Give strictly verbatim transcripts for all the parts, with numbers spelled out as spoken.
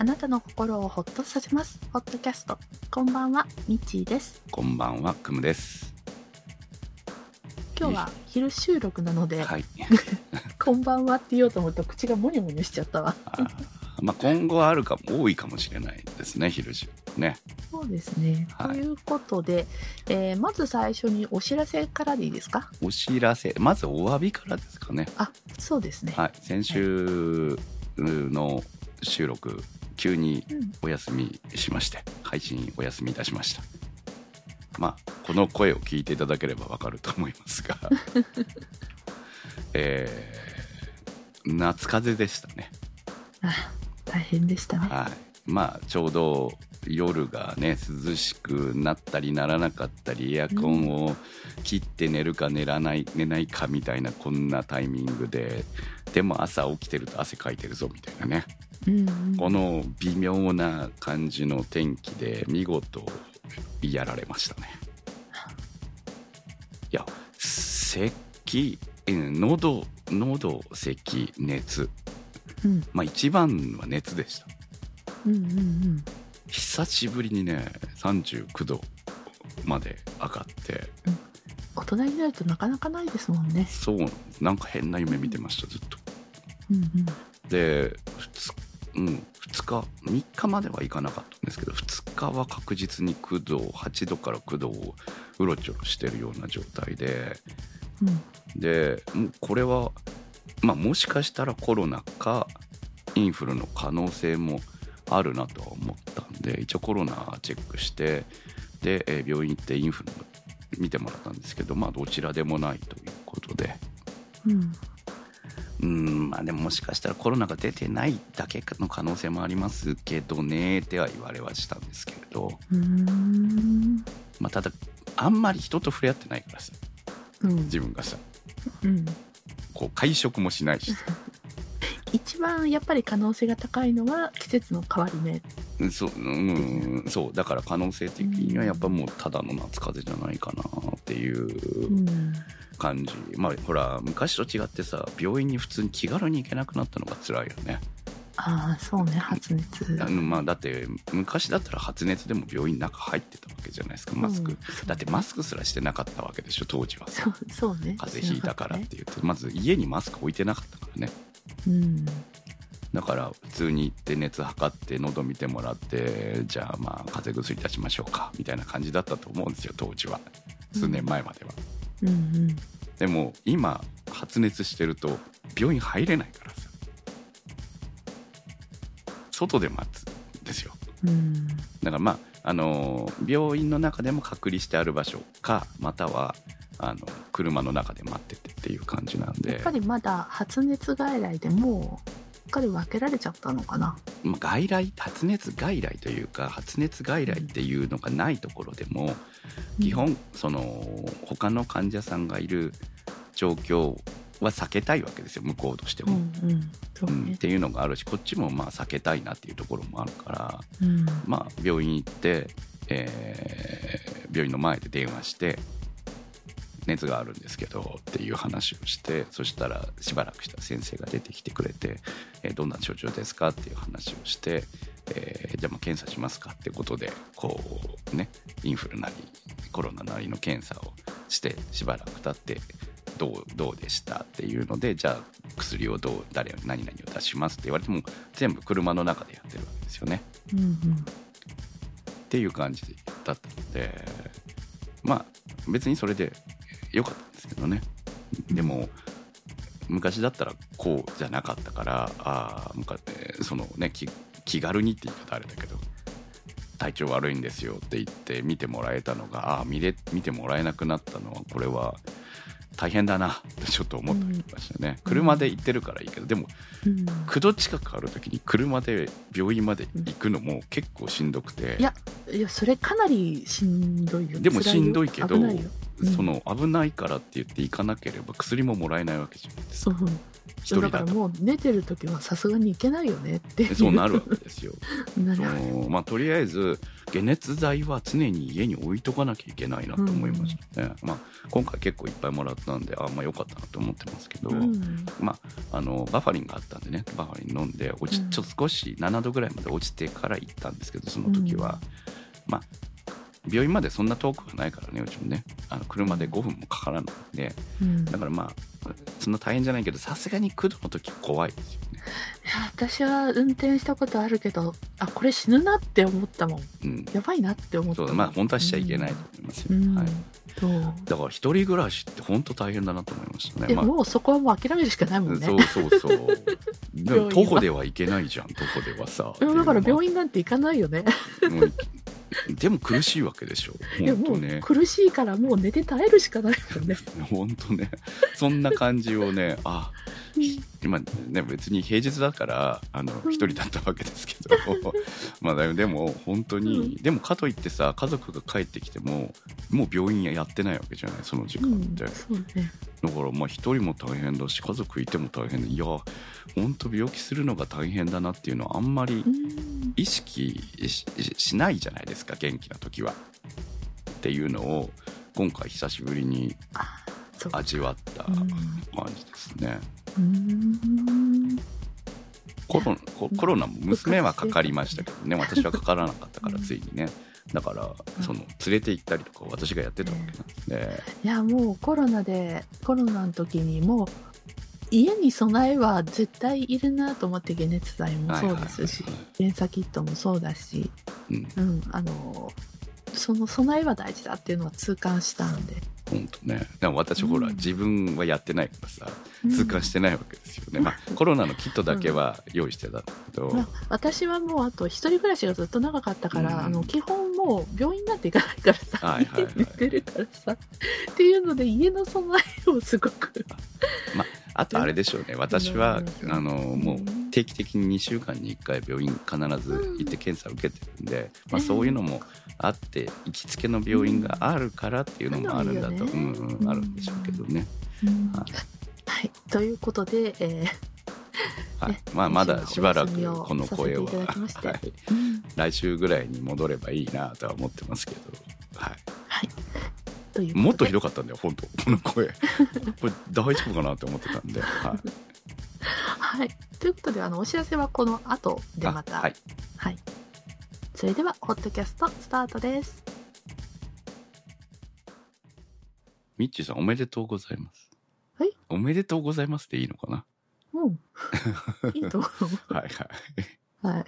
あなたの心をほっとさせますポッドキャスト。こんばんは、みちです。こんばんは、くむです。今日は昼収録なので、はい、こんばんはって言おうと思うと口がモニモニしちゃったわ。あ、まあ、今後はあるかも、多いかもしれないですね、昼収録ね。そうですね、はい、ということで、えー、まず最初にお知らせからでいいですか。お知らせ、まずお詫びからですかね。あ、そうですね、はい、先週の収録、急にお休みしまして、うん、配信お休みいたしました。まあ、この声を聞いていただければわかると思いますが、えー、夏風邪でしたね。あ、大変でしたね、はい。まあ、ちょうど夜がね、涼しくなったりならなかったり、エアコンを切って寝るか寝らない、寝ないかみたいな、こんなタイミングで、でも朝起きてると汗かいてるぞみたいなね、うんうん、この微妙な感じの天気で見事やられましたね。いや、咳、喉、喉、咳、熱、うん、まあ、一番は熱でした、うんうんうん。久しぶりにね、さんじゅうきゅうどまで上がって、うん、大人になるとなかなかないですもんね。そうなんです。なんか変な夢見てました、ずっと、うんうん、で 2, うんふつかみっかまではいかなかったんですけど、ふつかは確実にきゅうど、はちどからきゅうどをうろちょろしてるような状態で、うん、でもうこれは、まあ、もしかしたらコロナかインフルの可能性もあるなとは思ったんで、一応コロナチェックして、で病院行ってインフル見てもらったんですけど、まあ、どちらでもないということで、うん、うーん、まあ、でももしかしたらコロナが出てないだけの可能性もありますけどねっては言われはしたんですけれど、うーん、まあ、ただあんまり人と触れ合ってないからさ、うん、自分がさ、うん、こう会食もしないし一番やっぱり可能性が高いのは季節の変わり目、ね、そう、うん、そう、だから可能性的にはやっぱもうただの夏風邪じゃないかなっていう感じ、うん、まあ、ほら昔と違ってさ、病院に普通に気軽に行けなくなったのが辛いよね。ああ、そうね、発熱、あの、まあ、だって昔だったら発熱でも病院の中入ってたわけじゃないですか、マスク、うん、だってマスクすらしてなかったわけでしょ、当時はさ。そう、そうね、風邪ひいたからって言って、まず家にマスク置いてなかったからね、うん、だから普通に行って熱測って喉見てもらって、じゃあまあ風邪薬出しましょうかみたいな感じだったと思うんですよ、当時は、数年前までは、うんうんうん、でも今発熱してると病院入れないからさ、外で待つんですよ、うん、だからまあ、あのー、病院の中でも隔離してある場所か、またはあの車の中で待っててっていう感じなんで、やっぱりまだ発熱外来でもうかり分けられちゃったのかな。外来、発熱外来というか、発熱外来っていうのがないところでも、うん、基本その他の患者さんがいる状況は避けたいわけですよ、向こうとしても、うんうんそうね、うん、っていうのがあるし、こっちもまあ避けたいなっていうところもあるから、うん、まあ病院行って、えー、病院の前で電話して、熱があるんですけどっていう話をして、そしたらしばらくしたら先生が出てきてくれて、えー、どんな症状ですかっていう話をして、えー、じゃあまあ検査しますかってことで、こうね、インフルなりコロナなりの検査をして、しばらく経ってどう、どうでしたっていうので、じゃあ薬をどう、誰、何々を出しますって言われても、全部車の中でやってるわけですよね、うんうん、っていう感じだったので、まあ別にそれで良かったんですけどね。でも昔だったらこうじゃなかったから、あ、そのね、 気, 気軽にって言い方あれだけど、体調悪いんですよって言って見てもらえたのが、あ、 見, れ見てもらえなくなったのは、これは大変だなってちょっと思ったりましたね、うん、車で行ってるからいいけど、でもきゅうど近くある時に車で病院まで行くのも結構しんどくて、いやいや、それかなりしんどいよ。でもしんどいけど、その危ないからって言って行かなければ薬ももらえないわけじゃないですか、うん、一人だと。だからもう寝てる時はさすがに行けないよねっていう、そうなるわけですよそう、まあ、とりあえず解熱剤は常に家に置いとかなきゃいけないなと思いましたね、うん、まあ、今回結構いっぱいもらったんで、あんまあ、良かったなと思ってますけど、うん、まあ、あのバファリンがあったんでね、バファリン飲んで落ちちょっと少しななどぐらいまで落ちてから行ったんですけど、その時は、うん、まあ病院までそんな遠くはないからね、うちもね、あの車でごふんもかからないんで、うん、だからまあそんな大変じゃないけど、さすがに苦度の時怖いですよね。私は運転したことあるけど、あ、これ死ぬなって思ったもん、うん、やばいなって思ったもん。そう、まあ本当はしちゃいけないと思いますよ、うんはい、そうだから一人暮らしって本当大変だなと思いましたね。え、まあ、もうそこはもう諦めるしかないもんね。そうそうそうでも徒歩では行けないじゃん、徒歩ではさ。だから病院なんて行かないよねもうでも苦しいわけでしょ、本当ね。いやもう苦しいからもう寝て耐えるしかないよね本当ね、そんな感じをねあ今ね別に平日だからあの一人だったわけですけどまあでも本当に、うん、でもかといってさ、家族が帰ってきてももう病院やってないわけじゃない、その時間って、うん、そうね。だからまあ一人も大変だし、家族いても大変で、いや本当病気するのが大変だなっていうのはあんまり意識 し, しないじゃないですか、元気な時はっていうのを今回久しぶりに味わった感じですね。うーん、コロナ、コロナも娘はかかりましたけどね、私はかからなかったからついにねだからその連れて行ったりとか私がやってたわけなんで、ね、いやもうコロナでコロナの時にもう家に備えは絶対いるなと思って、解熱剤もそうですし、はいはいはい、検査キットもそうだし、うんうん、あのその備えは大事だっていうのは痛感したんで。本当ね、でも私ほら、うん、自分はやってないからさ痛感してないわけですよね、うんまあ、コロナのキットだけは用意してたんだけど、うんまあ、私はもうあと一人暮らしがずっと長かったから、うん、あの基本もう病院なんて行かないからさ、はいはいはい、家に出るからさっていうので家の備えをすごくまああとあれでしょうね、私はあのもう定期的ににしゅうかんにいっかい病院必ず行って検査を受けてるんで、うんまあ、そういうのもあって行きつけの病院があるからっていうのもあるんだと、うんうんうんうん、あるんでしょうけどね、うんはいはい、ということで、えーはいねまあ、まだしばらくこの声は、はい、来週ぐらいに戻ればいいなとは思ってますけど、はいはいもっとひどかったんだよ本当この声これ大丈夫かなって思ってたんで、はいはい、ということであのお知らせはこの後でまた、はいはい、それではホットキャストスタートです。ミッチーさんおめでとうございます、はい、おめでとうございますでいいのかな、うん、いいと思うはいはい、はい、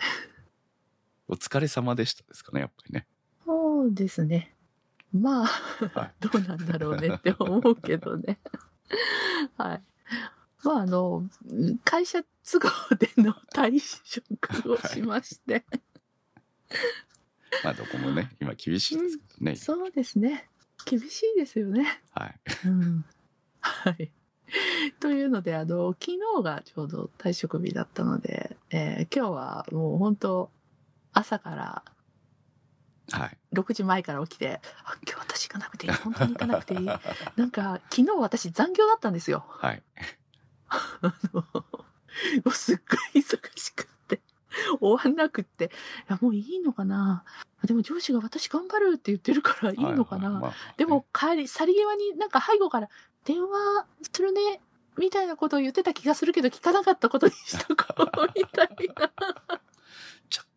お疲れ様でしたですかねやっぱりね。そうですねまあ、はい、どうなんだろうねって思うけどねはいまああの会社都合での退職をしまして、はい、まあどこもね今厳しいですけどね、うん、そうですね厳しいですよねはい、うん、はいというのであの昨日がちょうど退職日だったので、えー、今日はもう本当朝からはい、ろくじまえから起きてあ今日私行かなくていい本当に行かなくていいなんか昨日私残業だったんですよ、はい、あのもうすっごい忙しくって終わんなくっていやもういいのかなでも上司が私頑張るって言ってるからいいのかな、はいはいまあ、でも帰り去り際になんか背後から電話するねみたいなことを言ってた気がするけど聞かなかったことにしとこうみたいな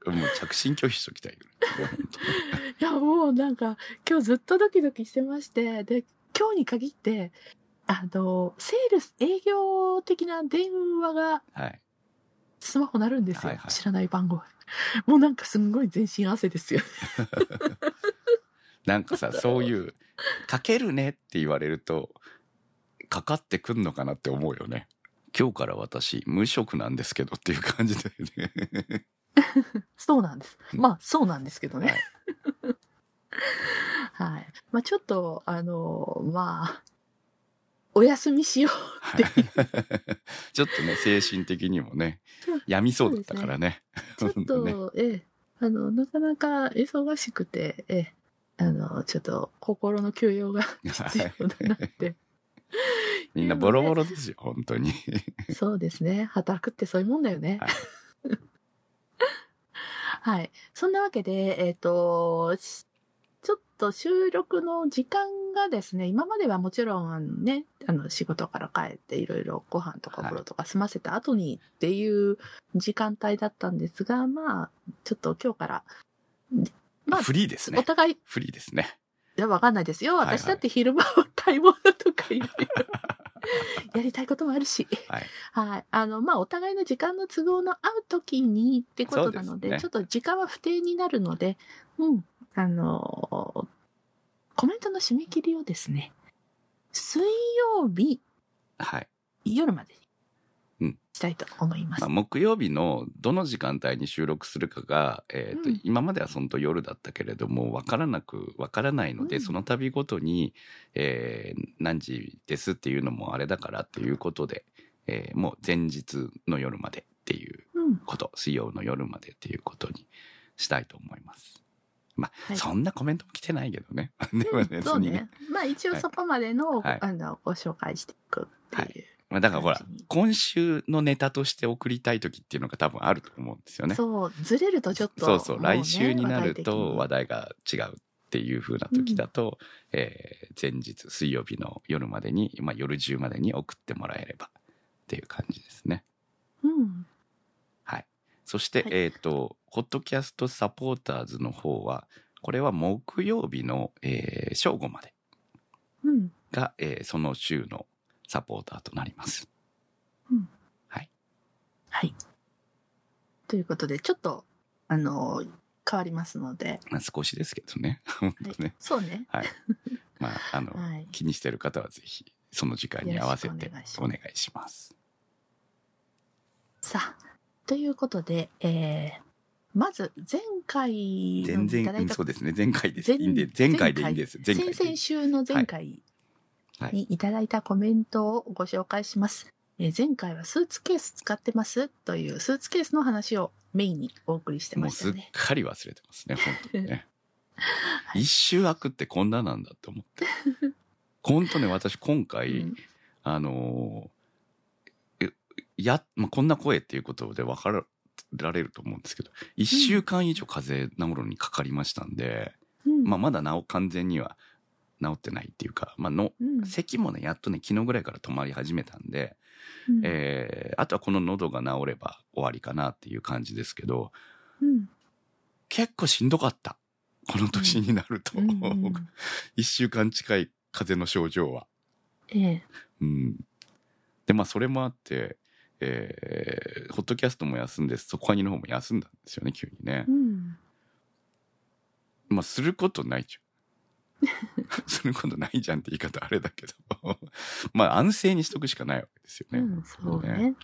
もう着信拒否しときたいいやもうなんか今日ずっとドキドキしてましてで今日に限ってあのセールス営業的な電話がスマホ鳴るんですよ、はいはいはい、知らない番号もうなんかすんごい全身汗ですよなんかさそういうかけるねって言われるとかかってくんのかなって思うよね。今日から私無職なんですけどっていう感じだよねそうなんです。まあそうなんですけどね。はい。はい、まあちょっとあのまあお休みしようっていう、はい。ちょっとね精神的にもね病みそうだったからね。ねちょっとねえあのなかなか忙しくてえあのちょっと心の休養が必要だなって。はいみんなボロボロですよ本当に。そうですね働くってそういうもんだよね。はいはい、そんなわけで、えーと、ちょっと収録の時間がですね、今まではもちろんね、あの仕事から帰っていろいろご飯とかお風呂とか済ませた後にっていう時間帯だったんですが、はい、まあちょっと今日から、まあ、フリーですね。お互いフリーですね。いや、わかんないですよ。私だって昼間は買い物とか言って、はいはい、やりたいこともあるし、はい、はい、あのまあお互いの時間の都合の合う時にってことなので、そうですね、ちょっと時間は不定になるので、うん。あのコメントの締め切りをですね、水曜日、はい、夜までにしたいと思います。うん、まあ、木曜日のどの時間帯に収録するかが、えーとうん、今まではそのと夜だったけれども分からなく分からないので、うん、その度ごとに、えー、何時ですっていうのもあれだからということで、えー、もう前日の夜までっていうこと、うん、水曜の夜までっていうことにしたいと思います。まあ、はい、そんなコメントも来てないけどね。でもね、うん、そうね。まあ一応そこまでの、はい、あのご紹介していくっていう、はい。まあだからほら、今週のネタとして送りたい時っていうのが多分あると思うんですよね。そう、ずれるとちょっと、そうそう、ね、来週になると話題が違うっていう風な時だと、うん、えー、前日水曜日の夜までに、まあ夜中までに送ってもらえればっていう感じですね。うん。はい。そして、はい、えっと。ポッドキャストサポーターズの方は、これは木曜日の、えー、正午までが、うん、えー、その週のサポーターとなります。うん、はい。はい。ということで、ちょっと、あのー、変わりますので。まあ、少しですけどね。本当ね。はい、そうね。はい。まあ、あの、はい、気にしてる方はぜひ、その時間に合わせてお願いします。さあ、ということで、えー、まず前回のいただいた、そうですね、前回です。いいんで、前回でいいんです。前回。先々週の前回にいただいたコメントをご紹介します。はいはい。えー、前回はスーツケース使ってますというスーツケースの話をメインにお送りしてましたね。もうすっかり忘れてますね、本当にね。はい、一周空くってこんななんだって思って。本当ね、私今回、うん、あのー、や、まあ、こんな声っていうことでわかる。られると思うんですけど、いっしゅうかん以上風邪治るにかかりましたんで、うん、まあまだ治完全には治ってないっていうか、まあの、うん、咳もね、やっとね昨日ぐらいから止まり始めたんで、うん、えー、あとはこの喉が治れば終わりかなっていう感じですけど、うん、結構しんどかった、この年になると、うんうんうん、いっしゅうかん近い風邪の症状は、ええ、うん、でまあそれもあって。えー、ホットキャストも休んで、そこはにの方も休んだんですよね、急にね。うん、まあすることないじゃん。することないじゃんって言い方あれだけどまあ安静にしとくしかないわけですよね。うん、そうね。ね、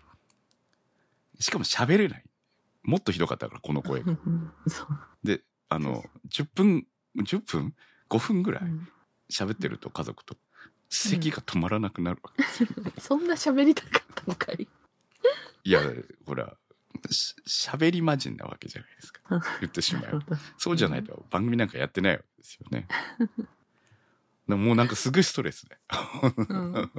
しかも喋れない、もっとひどかったからこの声がで、あのじゅっぷんじゅっぷんごふんぐらい喋ってると、家族と咳が止まらなくなるわけですよ、ね。うん、そんな喋りたかったのかい。いや、ほら、し, しゃべり魔人なわけじゃないですか。言ってしまえば。そうじゃないと番組なんかやってないわけですよね。でも、もうなんかすごいストレスで。うん、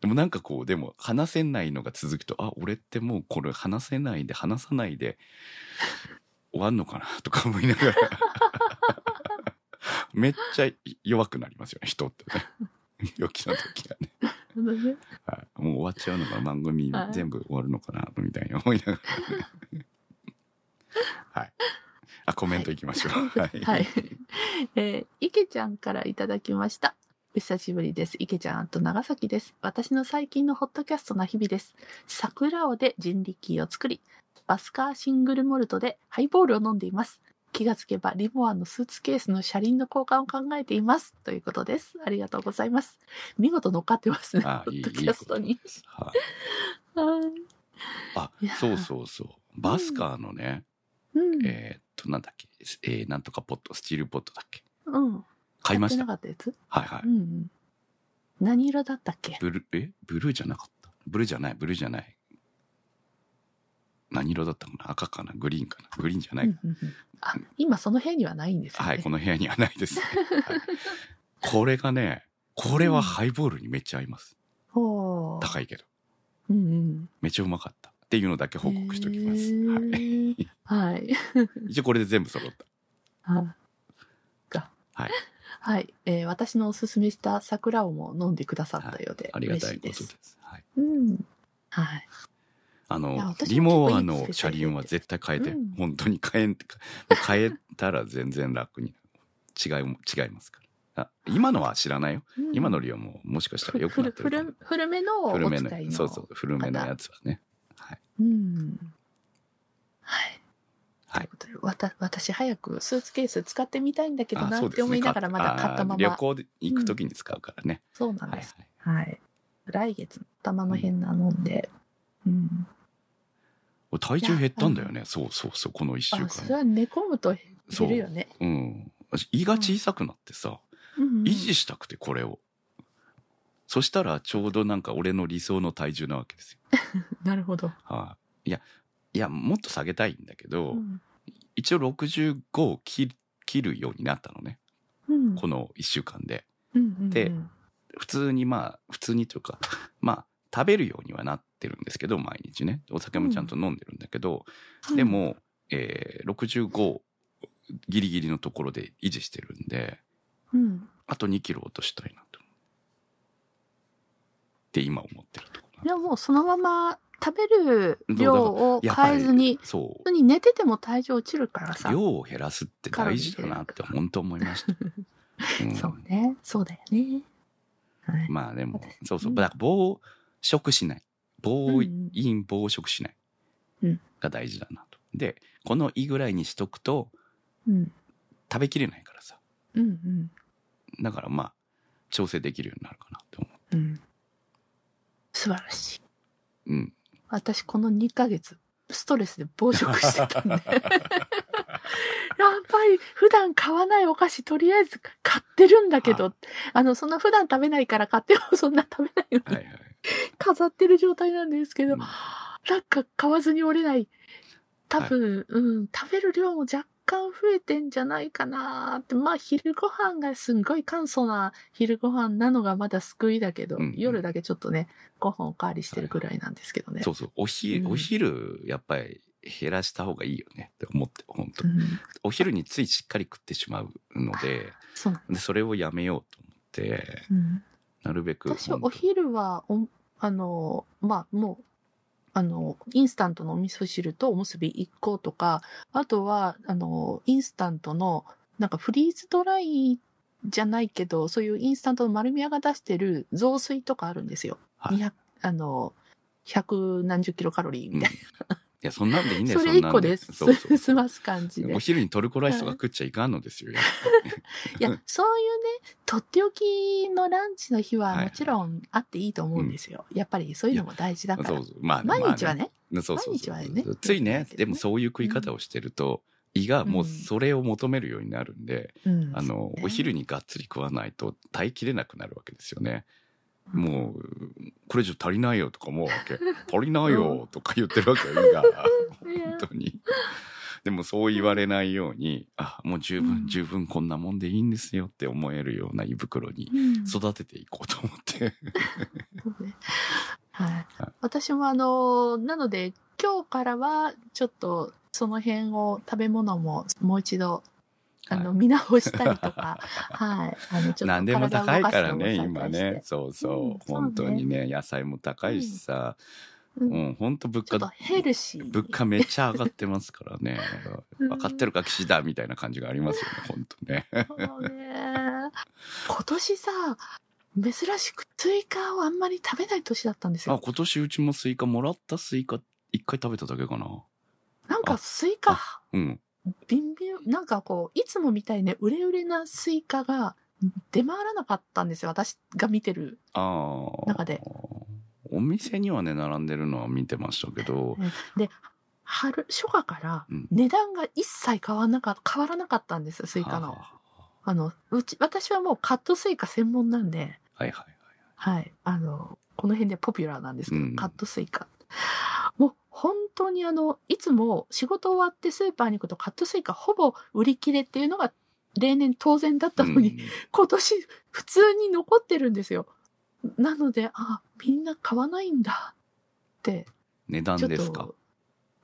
でもなんかこう、でも話せないのが続くと、あ、俺ってもうこれ話せないで、話さないで終わんのかなとか思いながら。めっちゃ弱くなりますよね、人ってね。病気の時はね。はい、もう終わっちゃうのか、番組全部終わるのかなみたいに思いながら、ね。はい。あ、コメントいきましょう。はい。はい、えー、池ちゃんからいただきました。お久しぶりです。池ちゃんと長崎です。私の最近のホットキャストな日々です。桜尾で人力を作り、バスカーシングルモルトでハイボールを飲んでいます。気がつけばリモアンのスーツケースの車輪の交換を考えていますということです。ありがとうございます。見事乗っかってますね、ポッドキャストに。いいいい、はいあ、そうそうそう、バスカーのね、うん、えー、っとなんだっけ、えー、なんとかポット、スチールポットだっけ、うん、買いました。買ってなかったやつ、はいはい、うん、何色だったっけ。ブルえブルーじゃなかった、ブルーじゃない、ブルーじゃない、何色だったかな、赤かな、グリーンかな、グリーンじゃないかな、うんうんうん、あ、今その部屋にはないんですよね。はい、この部屋にはないです、ね。はい、これがね、これはハイボールにめっちゃ合います。うん、高いけど、うんうん、めっちゃうまかったっていうのだけ報告しておきます。えー、はい。はい、一応これで全部揃った。あ、が、はいはい、えー、私のおすすめした桜をも飲んでくださったようで嬉しいです。はい、ありがたいことです。はい。うん、はい。あのリモアの車輪は絶対変えて、うん、本当に変え変えたら全然楽に違いも違いますから。あ、今のは知らないよ。うん、今のリオももしかしたらよくなってるかも。古めのお使いの、そうそう古めのやつはね。はい。うん。はい。はい、ということで、私早くスーツケース使ってみたいんだけどなって思いながらまだ買ったまま、ね、旅行で行くときに使うからね、うん、そうなんです、はい、はいはい、来月の頭の辺なので、うんうん、体重減ったんだよね。そうそうそう、このいっしゅうかん、あ、それは寝込むと減るよね。う、うん、胃が小さくなってさ、うん、維持したくてこれを、そしたらちょうどなんか俺の理想の体重なわけですよなるほど、はあ、いやいやもっと下げたいんだけど、うん、一応ろくじゅうごを切るようになったのね、うん、このいっしゅうかんで、うんうんうん、で普通にまあ普通にというかまあ食べるようにはなってるんですけど、毎日ねお酒もちゃんと飲んでるんだけど、うん、でも、えー、ろくじゅうごギリギリのところで維持してるんで、うん、あとにキロ落としたいなとって今思ってるところ。いやもうそのまま食べる量を変えずに、普通に寝てても体重落ちるからさ、量を減らすって大事だなって本当思いました、うん、そうね、そうだよね、はい、まあでもそうそう、だから暴食しない暴飲暴食しないが大事だなと、うん、でこの胃ぐらいにしとくと、うん、食べきれないからさ、うんうん、だからまあ調整できるようになるかなと思って、うん、素晴らしい。うん、私このにかげつストレスで暴食してたんでやっぱり普段買わないお菓子とりあえず買ってるんだけど、はあ、あのそんな普段食べないから買ってもそんな食べないのに、はいはい、飾ってる状態なんですけど、うん、なんか買わずに折れない、多分、はい、うん、食べる量も若干増えてんじゃないかなって。まあ昼ご飯がすんごい簡素な昼ご飯なのがまだ救いだけど、うんうん、夜だけちょっとねご飯おかわりしてるぐらいなんですけどね、はい、そうそう、おひ、うん、お昼やっぱり減らした方がいいよねって思って本当、うん、お昼についしっかり食ってしまうの で, そうなんで、それをやめようと思って、うん、なるべく私お昼はおあのまあもうあのインスタントのお味噌汁とおむすびいっことか、あとはあのインスタントのなんかフリーズドライじゃないけどそういうインスタントの丸美屋が出してる雑炊とかあるんですよ、はい、にひゃくあのひゃく何十キロカロリーみたいな、うん、いやそんなんでいいんだよそれいっこで済ます感じで、お昼にトルコライスとか食っちゃいかんのですよ、はい、いやそういうねとっておきのランチの日はもちろんあっていいと思うんですよ、はいはい、やっぱりそういうのも大事だから、そうそう、まあ、毎日はね、毎日はね、ついねでもそういう食い方をしてると、うん、胃がもうそれを求めるようになるんで、うん、あの、うん、お昼にがっつり食わないと耐えきれなくなるわけですよね。もうこれ以上足りないよとか思うわけ足りないよとか言ってるわけよ胃が本当に。でもそう言われないように、あ、もう十分、うん、十分こんなもんでいいんですよって思えるような胃袋に育てていこうと思って、うんはい、私もあのなので今日からはちょっとその辺を食べ物ももう一度あの見直したりとか、はい、あのちょっと何でも高いからね今ね、そうそう、うん、本当にね野菜も高いしさ、うん、うん、本当物価ちょっとヘルシー、物価めっちゃ上がってますからね分かってるか岸田みたいな感じがありますよね本当ね。そうね、今年さ珍しくスイカをあんまり食べない年だったんですよ。あ、今年うちもスイカもらった、スイカ一回食べただけかな。なんかスイカ、うん。ビンビンなんかこういつもみたいね売れ売れなスイカが出回らなかったんですよ、私が見てる中で。お店にはね並んでるのは見てましたけど、で春初夏から値段が一切変わらなか変わらなかったんですよスイカの。あのうち私はもうカットスイカ専門なんで、はいはいはい、はい、あのこの辺でポピュラーなんですけど、うん、カットスイカもう本当にあのいつも仕事終わってスーパーに行くとカットスイカほぼ売り切れっていうのが例年当然だったのに、うん、今年普通に残ってるんですよ。なのであみんな買わないんだって。値段ですか？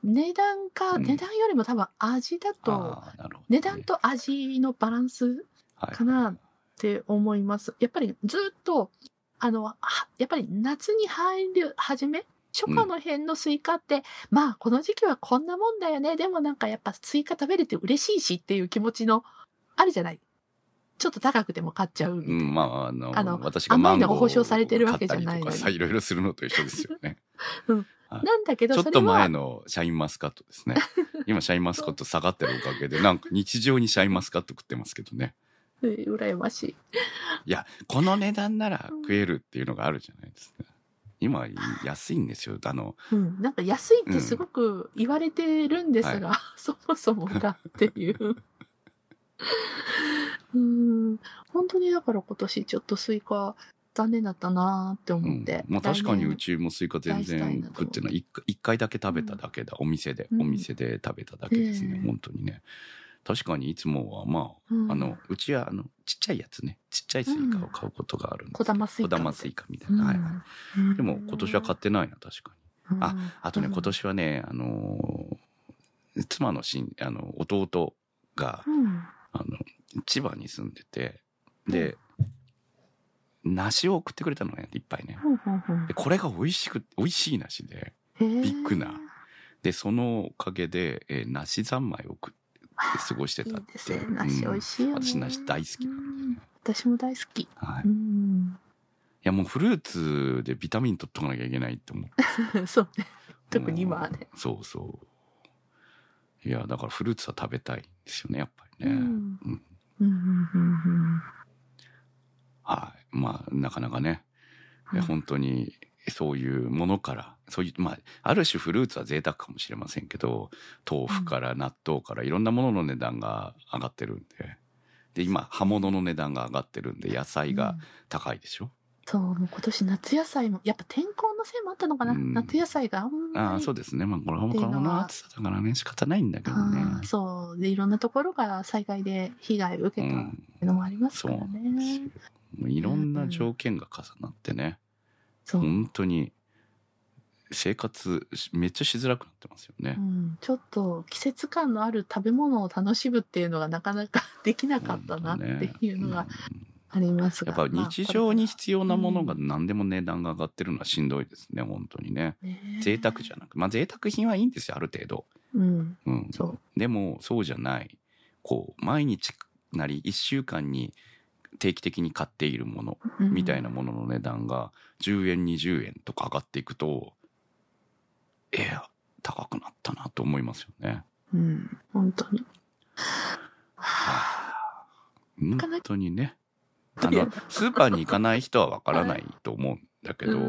値段か、うん、値段よりも多分味だと、ね、値段と味のバランスかなって思います。はい、やっぱりずっと、あの、やっぱり夏に入る初め、初夏の辺のスイカって、うん、まあこの時期はこんなもんだよね。でもなんかやっぱスイカ食べれて嬉しいしっていう気持ちのあるじゃない。ちょっと高くても買っちゃうみたいな。うん、まああの、あの私がマンゴーを買ったりとかさ、いろいろするのと一緒ですよね。うん。なんだけど、ちょっと前のシャインマスカットですね。今シャインマスカット下がってるおかげで、なんか日常にシャインマスカット食ってますけどね。羨ましい。いや、この値段なら食えるっていうのがあるじゃないですか。今安いんですよ。あの、うん、なんか安いってすごく言われてるんですが、うんはい、そもそもがっていう。うーん、本当にだから今年ちょっとスイカ残念だったなって思って、うんまあ、確かにうちもスイカ全然食ってない、いっかいだけ食べただけだ、うん、お店で、うん、お店で食べただけですね、えー、本当にね。確かにいつもはまあ、うん、あのうちはあのちっちゃいやつね、ちっちゃいスイカを買うことがあるんです、うん、小玉スイカ、小玉スイカみたいな、うんはいはい、でも今年は買ってないな確かに、うん、ああとね今年はねあの妻のしんあの弟が、うんあの千葉に住んでてで、うん、梨を送ってくれたのねいっぱいね、うんうんうん、でこれが美味しく美味しい梨でビッグなでそのおかげで、えー、梨三昧を送って過ごしてたっていいですね、梨美味しいよね、うん、私梨大好きなんでね、うん、私も大好き、はい、うんいやもうフルーツでビタミン取っとかなきゃいけないって思ってそうね特に今はね、うん、そうそういやだからフルーツは食べたいんですよねやっぱりねうんうんうんうんうん、はいまあなかなかね、はい、本当にそういうものからそういうまあある種フルーツは贅沢かもしれませんけど豆腐から納豆からいろんなものの値段が上がってるんでで今葉物の値段が上がってるんで野菜が高いでしょ、うん、そうもう今年夏野菜もやっぱ天候のせいもあったのかな、うん、夏野菜があんまりああそうですねまあこれはもうこの暑さだからね仕方ないんだけどねそうでいろんなところが災害で被害を受けたっていうのもありますからね、うん、そういろんな条件が重なってね、うん、本当に生活めっちゃしづらくなってますよね、うん、ちょっと季節感のある食べ物を楽しむっていうのがなかなかできなかったなっていうのがありますがやっぱ日常に必要なものが何でも値段が上がってるのはしんどいですね、うん、本当にね、えー、贅沢じゃなくまあ贅沢品はいいんですよある程度、うんうん、そうでもそうじゃないこう毎日なりいっしゅうかんに定期的に買っているものみたいなものの値段がじゅうえんにじゅうえんとか上がっていくと、うん、えー、高くなったなと思いますよね、うん、本当に本当にねあのスーパーに行かない人はわからないと思うんだけど、はい、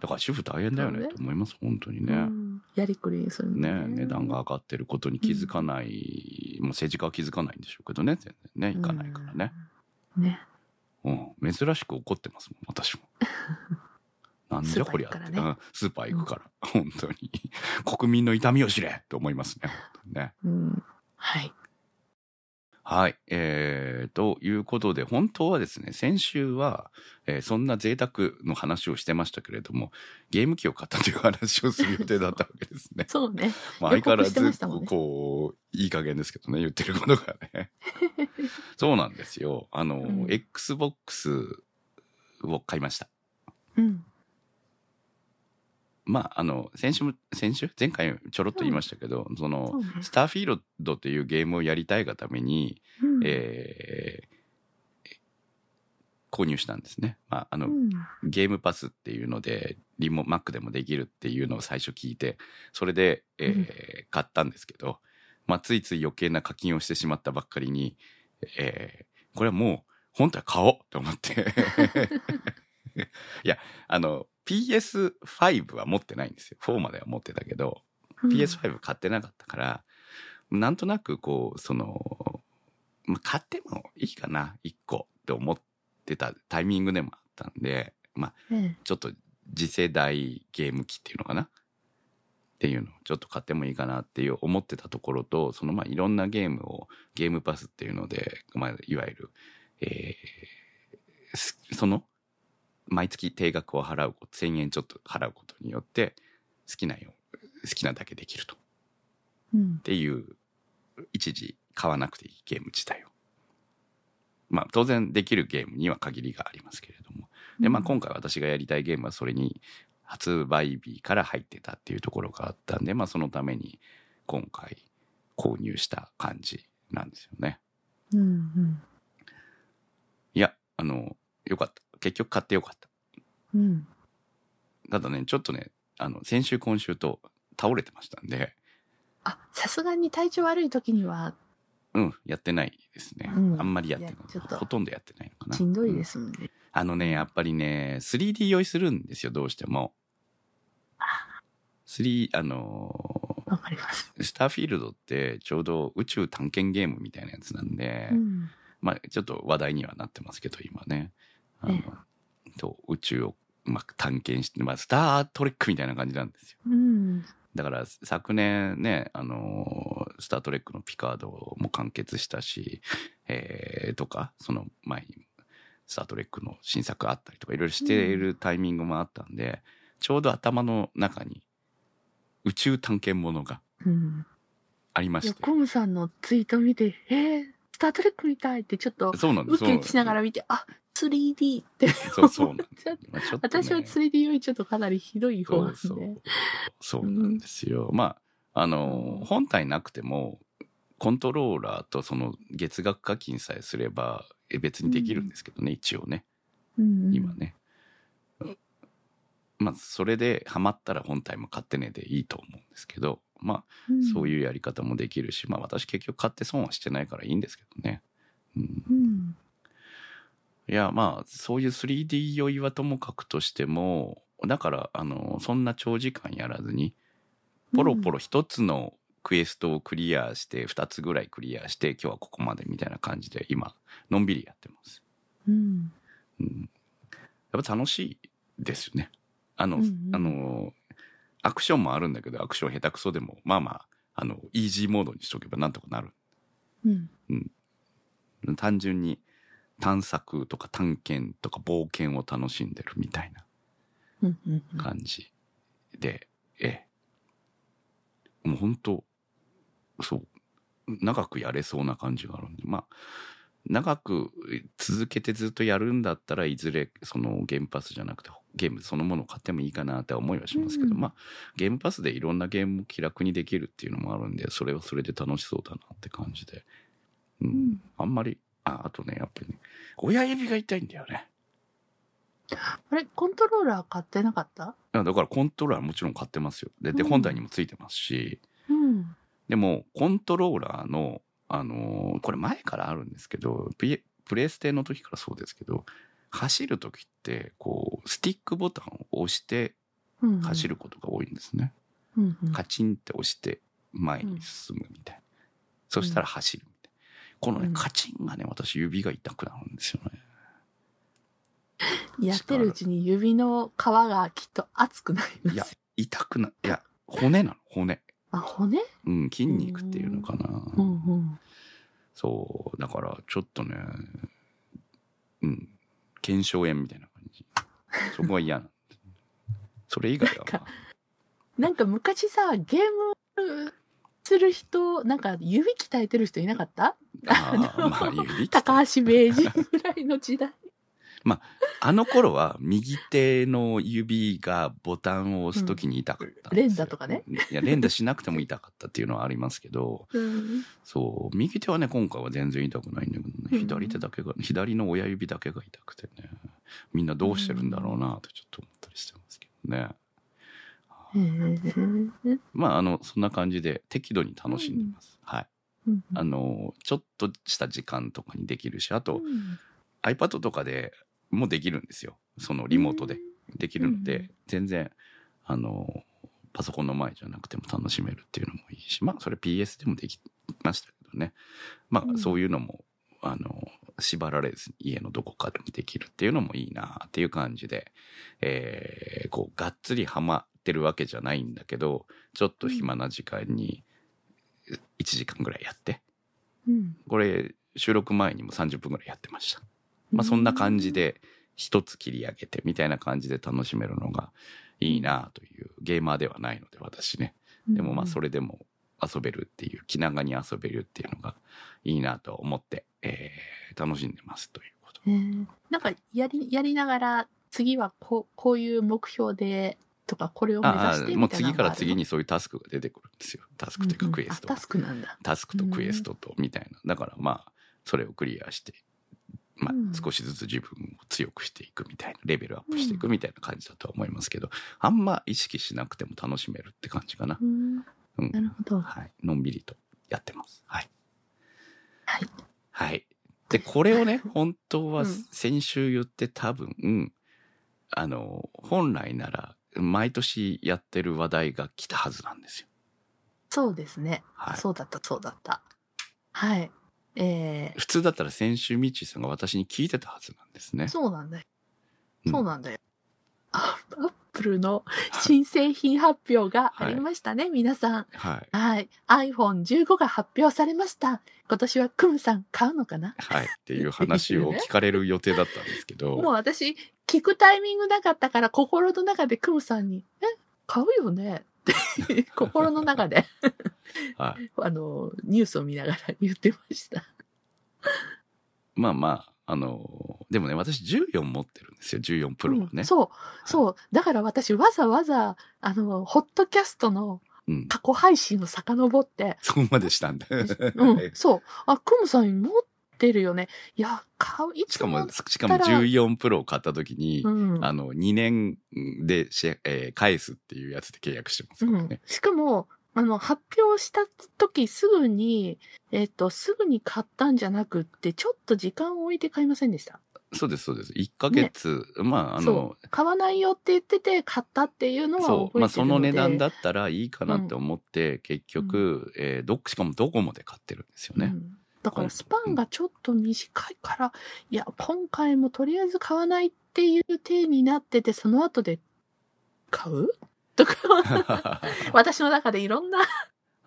だから主婦大変だよねと思います、ね、本当にね、うん、やりくりする ね, ね値段が上がってることに気づかない、うん、もう政治家は気づかないんでしょうけどね全然ね行かないからね、うん、ね、うん、珍しく怒ってますもん私もなんじゃこりゃってスーパー行くから、ね、本当に国民の痛みを知れと思います ね, 本当にね、うん、はいはい、えー、ということで本当はですね先週は、えー、そんな贅沢の話をしてましたけれどもゲーム機を買ったという話をする予定だったわけですねそうね、まあ、相変わらずこう、ね、いい加減ですけどね言ってることがねそうなんですよあの、うん、エックスボックス を買いましたうんまあ、あの先週も先週前回ちょろっと言いましたけど、うん、そのそうね、スターフィールドというゲームをやりたいがために、うんえー、購入したんですね、まああのうん、ゲームパスっていうのでリモ Mac でもできるっていうのを最初聞いてそれで、えーうん、買ったんですけど、まあ、ついつい余計な課金をしてしまったばっかりに、えー、これはもう本体買おうと思っていやあのピーエスファイブ は持ってないんですよ。フォーまでは持ってたけど、うん、ピーエスファイブ 買ってなかったから、なんとなくこう、その、まあ、買ってもいいかな、いっこって思ってたタイミングでもあったんで、まあ、うん、ちょっと次世代ゲーム機っていうのかなっていうのをちょっと買ってもいいかなっていう思ってたところと、そのまあいろんなゲームをゲームパスっていうので、まあ、いわゆる、えー、その、毎月定額を払うせんえんちょっと払うことによって好きなよ好きなだけできると、うん、っていう一時買わなくていいゲーム自体をまあ、当然できるゲームには限りがありますけれども、で、まあ、今回私がやりたいゲームはそれに発売日から入ってたっていうところがあったんで、まあ、そのために今回購入した感じなんですよね。うんうん、いや、あのよかった、結局買ってよかった、うん、ただね、ちょっとね、あの先週今週と倒れてましたんで、あ、さすがに体調悪い時にはうんやってないですね、うん、あんまりやってない、いや、ほとんどやってないのかな。しんどいですもんね、うん、あのね、やっぱりね スリーディー 用意するんですよ、どうしても。スリーディー、あのー、わかります。スターフィールドってちょうど宇宙探検ゲームみたいなやつなんで、うん、まあちょっと話題にはなってますけど今ね、あの、ええ、と宇宙をうまく探検して、まあ、スタートレックみたいな感じなんですよ、うん、だから昨年ね、あのー、スタートレックのピカードも完結したし、えー、とかその前にスタートレックの新作あったりとかいろいろしているタイミングもあったんで、うん、ちょうど頭の中に宇宙探検ものがありまして、うん、コムさんのツイート見て、えー、スタートレック見たいってちょっとウキウキしながら見て、あ、スリーディー ってそうそうなんです、まあちょっとね、私は スリーディー よりちょっとかなりひどい方なんで、そうそう、そうなんですよ、うん、まああの本体なくてもコントローラーとその月額課金さえすれば別にできるんですけどね、うん、一応ね、うん、今ね、まあ、それでハマったら本体も買ってねでいいと思うんですけど、まあ、うん、そういうやり方もできるし、まあ、私結局買って損はしてないからいいんですけどね、うんうん、いや、まあそういう スリーディー 酔いはともかくとしても、だからあのそんな長時間やらずにポロポロ一つのクエストをクリアしてふたつぐらいクリアして、今日はここまでみたいな感じで今のんびりやってます、うんうん、やっぱ楽しいですよね。あの、うんうん、あのアクションもあるんだけど、アクション下手くそでもまあまあ、あのイージーモードにしとけばなんとかなる、うんうん、単純に探索とか探検とか冒険を楽しんでるみたいな感じで、うんうんうん、ええ、もう本当そう長くやれそうな感じがあるんで、まあ長く続けてずっとやるんだったらいずれそのゲームパスじゃなくてゲームそのものを買ってもいいかなって思いはしますけど、うん、まあゲームパスでいろんなゲームを気楽にできるっていうのもあるんで、それはそれで楽しそうだなって感じで、うんうん、あんまり あ, あとねやっぱりね親指が痛いんだよね。あれ、コントローラー買ってなかった？だからコントローラーもちろん買ってますよ。 で, で本体にもついてますし、うん、でもコントローラーのあのー、これ前からあるんですけど、プレステの時からそうですけど、走る時ってこうスティックボタンを押して走ることが多いんですね、うんうん、カチンって押して前に進むみたいな、うん、そしたら走るみたいな、このね、うん、カチンがね、私指が痛くなるんですよね。やってるうちに指の皮がきっと熱くなります。いや痛くな、いや骨なの、骨、あ、骨？うん、筋肉っていうのかな、うんうん、そうだからちょっとね、うん、腱鞘炎みたいな感じ、そこは嫌なそれ以外は、まあ、なんか昔さゲームする人なんか指鍛えてる人いなかった？ああ、まあ、指高橋名人ぐらいの時代まあ、あの頃は右手の指がボタンを押すときに痛かったんですよ、うん、連打とかねいや連打しなくても痛かったっていうのはありますけど、うん、そう右手はね今回は全然痛くないんだけどね、左手だけが、うん、左の親指だけが痛くてね、みんなどうしてるんだろうなとちょっと思ったりしてますけどね、うん、まああのそんな感じで適度に楽しんでます、うん、はい、うん、あのちょっとした時間とかにできるし、あと、うん、iPad とかでもできるんですよ。そのリモートでできるので、うん、全然あのパソコンの前じゃなくても楽しめるっていうのもいいし、まあそれ ピーエス でもできましたけどね。まあそういうのも、うん、あの縛られずに家のどこかでもできるっていうのもいいなっていう感じで、えー、こうがっつりハマってるわけじゃないんだけど、ちょっと暇な時間にいちじかんぐらいやって、うん、これ収録前にもさんじゅっぷんぐらいやってました。まあ、そんな感じで一つ切り上げてみたいな感じで楽しめるのがいいなという、ゲーマーではないので私ね、でもまあそれでも遊べるっていう、気長に遊べるっていうのがいいなと思って、えー、楽しんでますということ。えー、なんかやり、やりながら次はこう、こういう目標でとかこれを目指してみたいな。もう次から次にそういうタスクが出てくるんですよ。タスクというかクエスト、うんうん、タスクなんだ。タスクとクエストとみたいな。だからまあそれをクリアして、まあ、少しずつ自分を強くしていくみたいな、レベルアップしていくみたいな感じだと思いますけど、うん、あんま意識しなくても楽しめるって感じかな。うんうん、なるほど、はい。のんびりとやってます。はい。はい。はい、でこれをね本当は先週言って多分、うん、あの本来なら毎年やってる話題が来たはずなんですよ。そうですね。はい、そうだったそうだった。はい。えー、普通だったら先週ミッチーさんが私に聞いてたはずなんですね。そうなんだよ。そうなんだよ。うん、アップルの新製品発表がありましたね、はい、皆さん。はい。はい、アイフォンフィフティーン が発表されました。今年はクムさん買うのかな。はい。っていう話を聞かれる予定だったんですけど。もう私聞くタイミングなかったから心の中でクムさんにえ買うよね。心の中で、はい、あのニュースを見ながら言ってましたまあまあ、あのでもね私じゅうよん持ってるんですよ。じゅうよんプロね、うん、そう、はい、そうだから私わざわざあのホットキャストの過去配信を遡って、うん、そこまでしたんだ、うん、そうあクムさん持ってるよね。いや買ういつもしかもしかもじゅうよんプロを買った時に、うん、あのにねんでし、えー、返すっていうやつで契約してますからね、うん、しかもあの発表した時すぐにえっとすぐに買ったんじゃなくってちょっと時間を置いて買いませんでした。そうですそうです。いっかげつ、ね、まああの買わないよって言ってて買ったっていうのは覚えてるので、そう、まあ、その値段だったらいいかなって思って、うん、結局、えー、どしかもドコモで買ってるんですよね、うん。だからスパンがちょっと短いから、うん、いや今回もとりあえず買わないっていう体になっててその後で買うとか私の中でいろんなス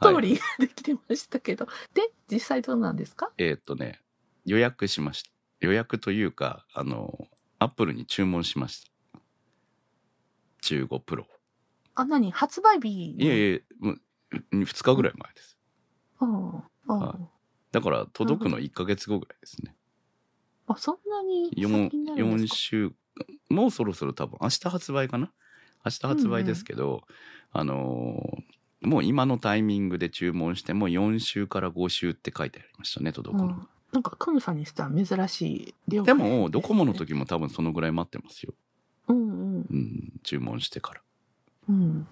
トーリーができてましたけど、はい、で実際どうなんですか？えーっとね予約しました。予約というかあのアップルに注文しました。じゅうごプロあ何発売日？いやいやもうふつかぐらい前です、うん、ああ、はい、だから届くのいっかげつごぐらいですね。あ、そんなに先になるんですか？よんしゅうかん、もうそろそろ多分明日発売かな。明日発売ですけど、うん、あのー、もう今のタイミングで注文してもよんしゅうからごしゅうって書いてありましたね、届くの。うん、なんかクムさんにしては珍しい量。でもドコモの時も多分そのぐらい待ってますよ。うんうん。うん、注文してから。うん。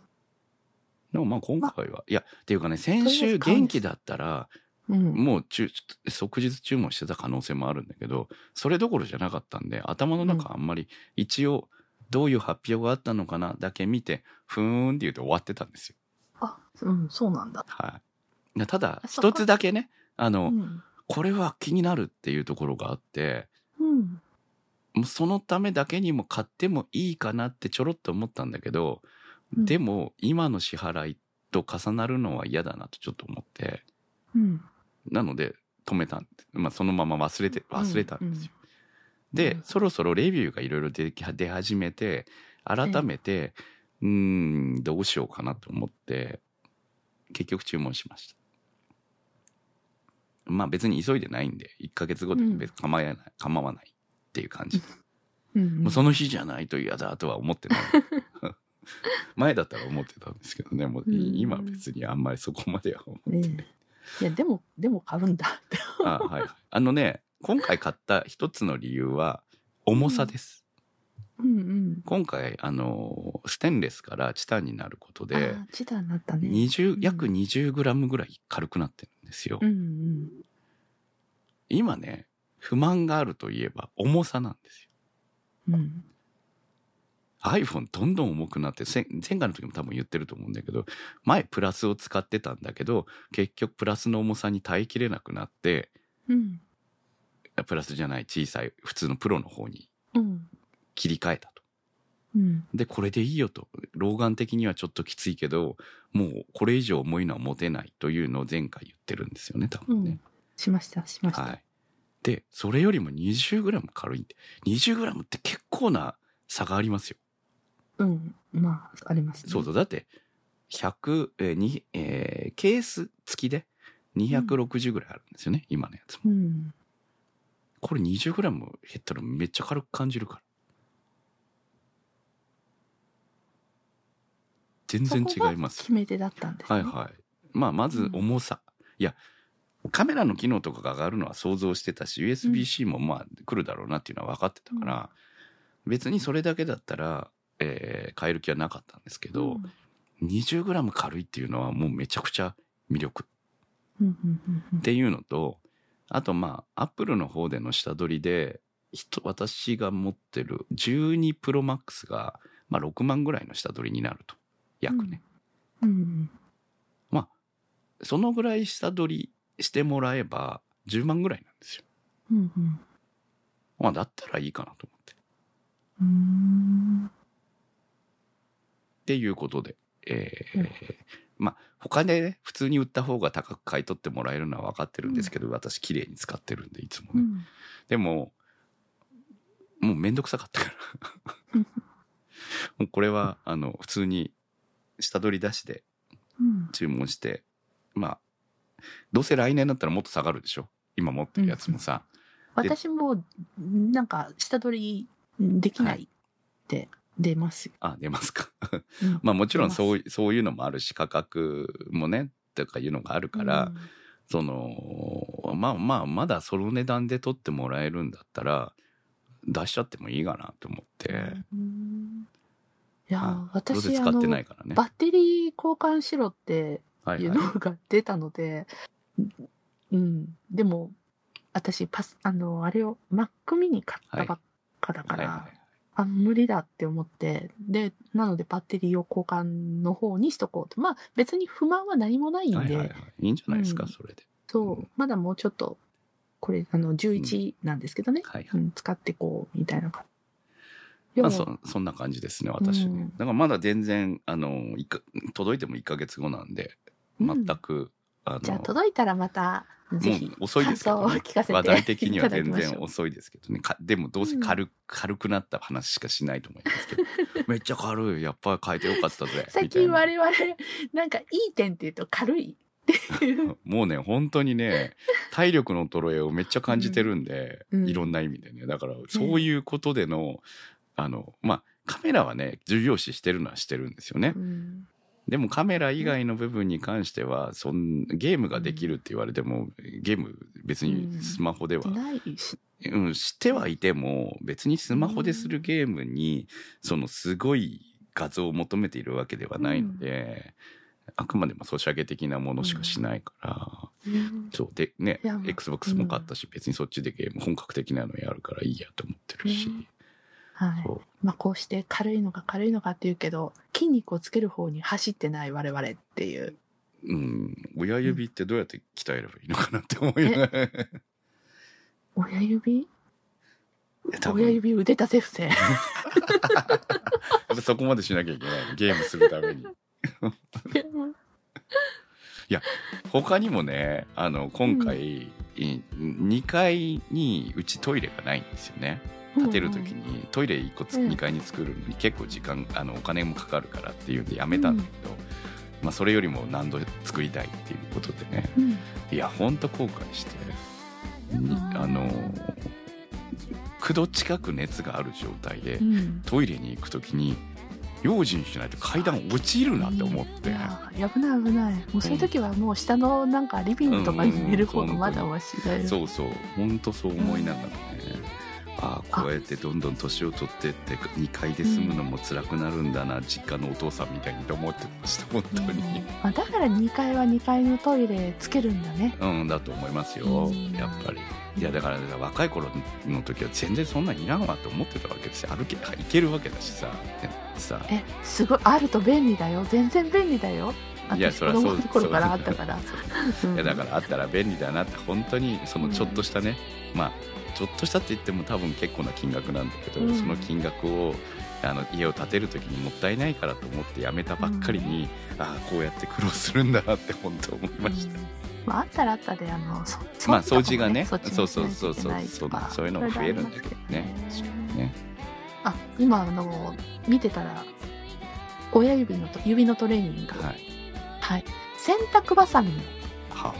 でもまあ今回は、いやっていうかね、先週元気だったら。うん、もうちゅ即日注文してた可能性もあるんだけど、それどころじゃなかったんで頭の中あんまり、一応どういう発表があったのかなだけ見てふーんって言うと終わってたんですよ。あ、うん、そうなんだ。はい。ただ一つだけね、あの、うん、これは気になるっていうところがあって、うん、もうそのためだけにも買ってもいいかなってちょろっと思ったんだけど、うん、でも今の支払いと重なるのは嫌だなとちょっと思って、うんなので止めたんで、まあ、そのまま忘れて忘れたんですよ、うんうん、で、うん、そろそろレビューがいろいろ出始めて改めて、えー、うーんどうしようかなと思って結局注文しました。まあ別に急いでないんでいっかげつごで別に構えない、うん、構わないっていう感じで、うんうん、もうその日じゃないと嫌だとは思ってない前だったら思ってたんですけどね、もう今別にあんまりそこまでは思ってない、うんねいやでもでも買うんだってあ、はい、あのね今回買った一つの理由は重さです、うんうんうん、今回あのステンレスからチタンになることでチタンになったねにじゅう、うん、約 にじゅうグラム ぐらい軽くなってるんですよ、うんうん、今ね不満があるといえば重さなんですよ、うん、iPhone どんどん重くなって前回の時も多分言ってると思うんだけど前プラスを使ってたんだけど結局プラスの重さに耐えきれなくなって、うん、プラスじゃない小さい普通のプロの方に切り替えたと、うん、でこれでいいよと老眼的にはちょっときついけどもうこれ以上重いのは持てないというのを前回言ってるんですよね多分ね、うん、しましたしました、はい、でそれよりも にじゅうグラム 軽いんで にじゅうグラム って結構な差がありますよ。うん、まあありますね。そうそうだって100、えーにえー、ケース付きでにひゃくろくじゅうぐらいあるんですよね、うん、今のやつも、うん、これ にじゅうグラム 減ったらめっちゃ軽く感じるから、全然違います。そこが決め手だったんですね。はいはい。まあまず重さ、うん、いやカメラの機能とかが上がるのは想像してたし、 ユーエスビー-C もまあ来るだろうなっていうのは分かってたから、うん、別にそれだけだったら、えー、買える気はなかったんですけど、うん、にじゅうグラム 軽いっていうのはもうめちゃくちゃ魅力っていうのと、あとまあ Apple の方での下取りで私が持ってるじゅうにプロマックスが、まあ、ろくまんぐらいの下取りになると、約ね、うんうん、まあそのぐらい下取りしてもらえばじゅうまんぐらいなんですよ、うんうん、まあだったらいいかなと思って、うーんっていうことで、えーうん、まあ他で、ね、普通に売った方が高く買い取ってもらえるのは分かってるんですけど、うん、私綺麗に使ってるんでいつもね、うん、でももうめんどくさかったからもうこれはあの普通に下取り出しで注文して、うん、まあどうせ来年だったらもっと下がるでしょ、今持ってるやつもさ、うん、私もなんか下取りできないって出ますよ、はい、あ出ますかまあもちろんそう、そういうのもあるし、価格もねとかいうのがあるから、うん、そのまあまあまだその値段で取ってもらえるんだったら出しちゃってもいいかなと思って、うん、いや、はい、私使ってないからね、あのバッテリー交換しろっていうのが出たので、はいはい、うん、でも私パスあのあれを Mac mini 買ったばっかだから、はいはいはい、あ無理だって思って、でなのでバッテリーを交換の方にしとこうと、まあ別に不満は何もないんで、はいはいはい、いいんじゃないですか、うん、それでそう、うん、まだもうちょっとこれあのじゅういちなんですけどね、うんはいはい、うん、使ってこうみたいな感じ、まあ、そ, そんな感じですね私、うん、だからまだ全然あの届いてもいっかげつごなんで全く、うん、あのじゃあ届いたらまたぜひ遅いですけど、ね、話題的には全然遅いですけどね、でもどうせ 軽,、うん、軽くなった話しかしないと思いますけどめっちゃ軽い、やっぱり変えてよかったぜ最近我々なんかいい点っていうと軽いっていうもうね本当にね体力の衰えをめっちゃ感じてるんで、うん、いろんな意味でね、だからそういうことでの、ね、あのまあ、カメラはね重要視してるのはしてるんですよね、うん、でもカメラ以外の部分に関してはそんゲームができるって言われても、うん、ゲーム別にスマホでは、うんないしうん、してはいても別にスマホでするゲームに、うん、そのすごい画像を求めているわけではないので、うん、あくまでもソシャゲ的なものしかしないから、うん、そうでね、Xbox も買ったし、うん、別にそっちでゲーム本格的なのやるからいいやと思ってるし、うん、はい、まあ、こうして軽いのか軽いのかっていうけど筋肉をつける方に走ってない我々っていう、うん、親指ってどうやって鍛えればいいのかなって思いながら、親指親指腕立て伏せやっぱそこまでしなきゃいけないゲームするためにいや他にもねあの今回、うん、にかいにうちトイレがないんですよね、建てるときにトイレいっこつ、うん、にかいに作るのに結構時間あのお金もかかるからっていうんでやめたんだけど、うん、まあ、それよりも何度作りたいっていうことでね、うん、いやほんと後悔して、あのきゅうど近く熱がある状態で、うん、トイレに行くときに用心しないと階段落ちるなって思って、うん、や危ない危ない、もうそういう時はもう下のなんかリビングとかに寝る方がまだマシだよ、うんうん、そうそうほんとそう思いながらね、うん、ああこうやってどんどん年を取ってってにかいで住むのも辛くなるんだな、うん、実家のお父さんみたいにと思ってました本当に、うん、あだからにかいはにかいのトイレつけるんだね、うんだと思いますよ、うん、やっぱりいやだから若い頃の時は全然そんなんいらんわと思ってたわけですよ、歩け行けるわけだしさ、さえすごいあると便利だよ、全然便利だよ、いやそりゃそうですよ、あったからいやだからあったら便利だなって本当にそのちょっとしたね、うん、まあちょっとしたって言っても多分結構な金額なんだけど、うん、その金額をあの家を建てる時にもったいないからと思ってやめたばっかりに、うん、ああこうやって苦労するんだなって本当思いました、うん、まあ、あったらあったであのそそ、ね、まあ掃除がね、そうそうそうそうそういうのも増えるんだけどね、あ今あの見てたら親指のと指のトレーニングが、はいはい、洗濯バサミもは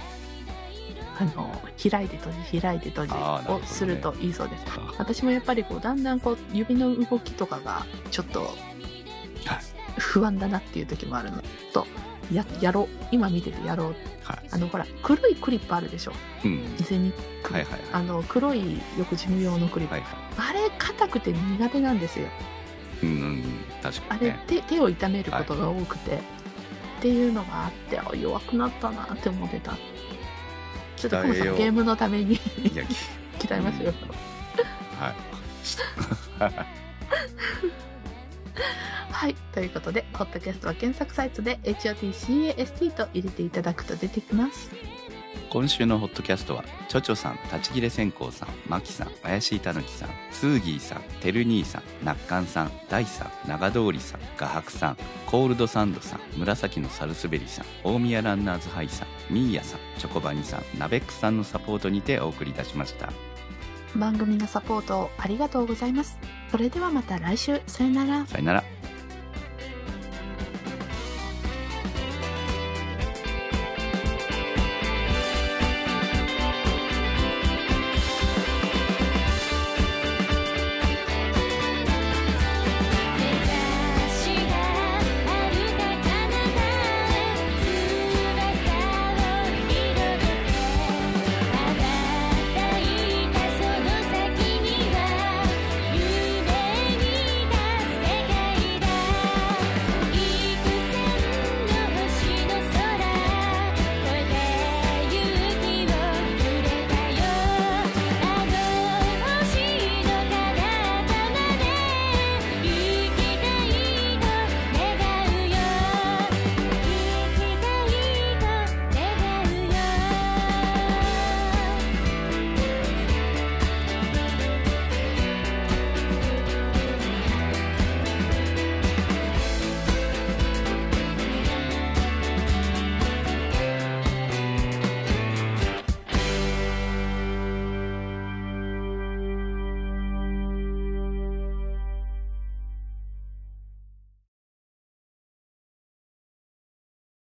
あの開いて閉じ開いて閉じをするといいそうです、ね、私もやっぱりこうだんだんこう指の動きとかがちょっと不安だなっていう時もあるのと や, やろう今見ててやろう、はい、あのほら黒いクリップあるでしょ、うん、偽に、はいはいはい、あの黒いよく事務用のクリップ、はいはい、あれ硬くて苦手なんですよ、うんうん、確かにね、あれ 手, 手を痛めることが多くて、はい、っていうのがあってあ弱くなったなって思ってた。ちょっとコモさんゲームのために鍛えますよ、うん、はいはい。ということでポッドキャストは検索サイトで エイチオーティーシーエーエスティー と入れていただくと出てきます。今週のホットキャストはちょちょさん、立ち切れ線香さん、まきさん、怪しいたぬきさん、ツーギーさん、てる兄さん、なっかんさん、だいさん、長通りさん、画伯さん、コールドサンドさん、紫のサルスベリさん、大宮ランナーズハイさん、ミーヤさん、チョコバニさん、ナベックさんのサポートにてお送りいたしました。番組のサポートをありがとうございます。それではまた来週、さよなら。さよなら。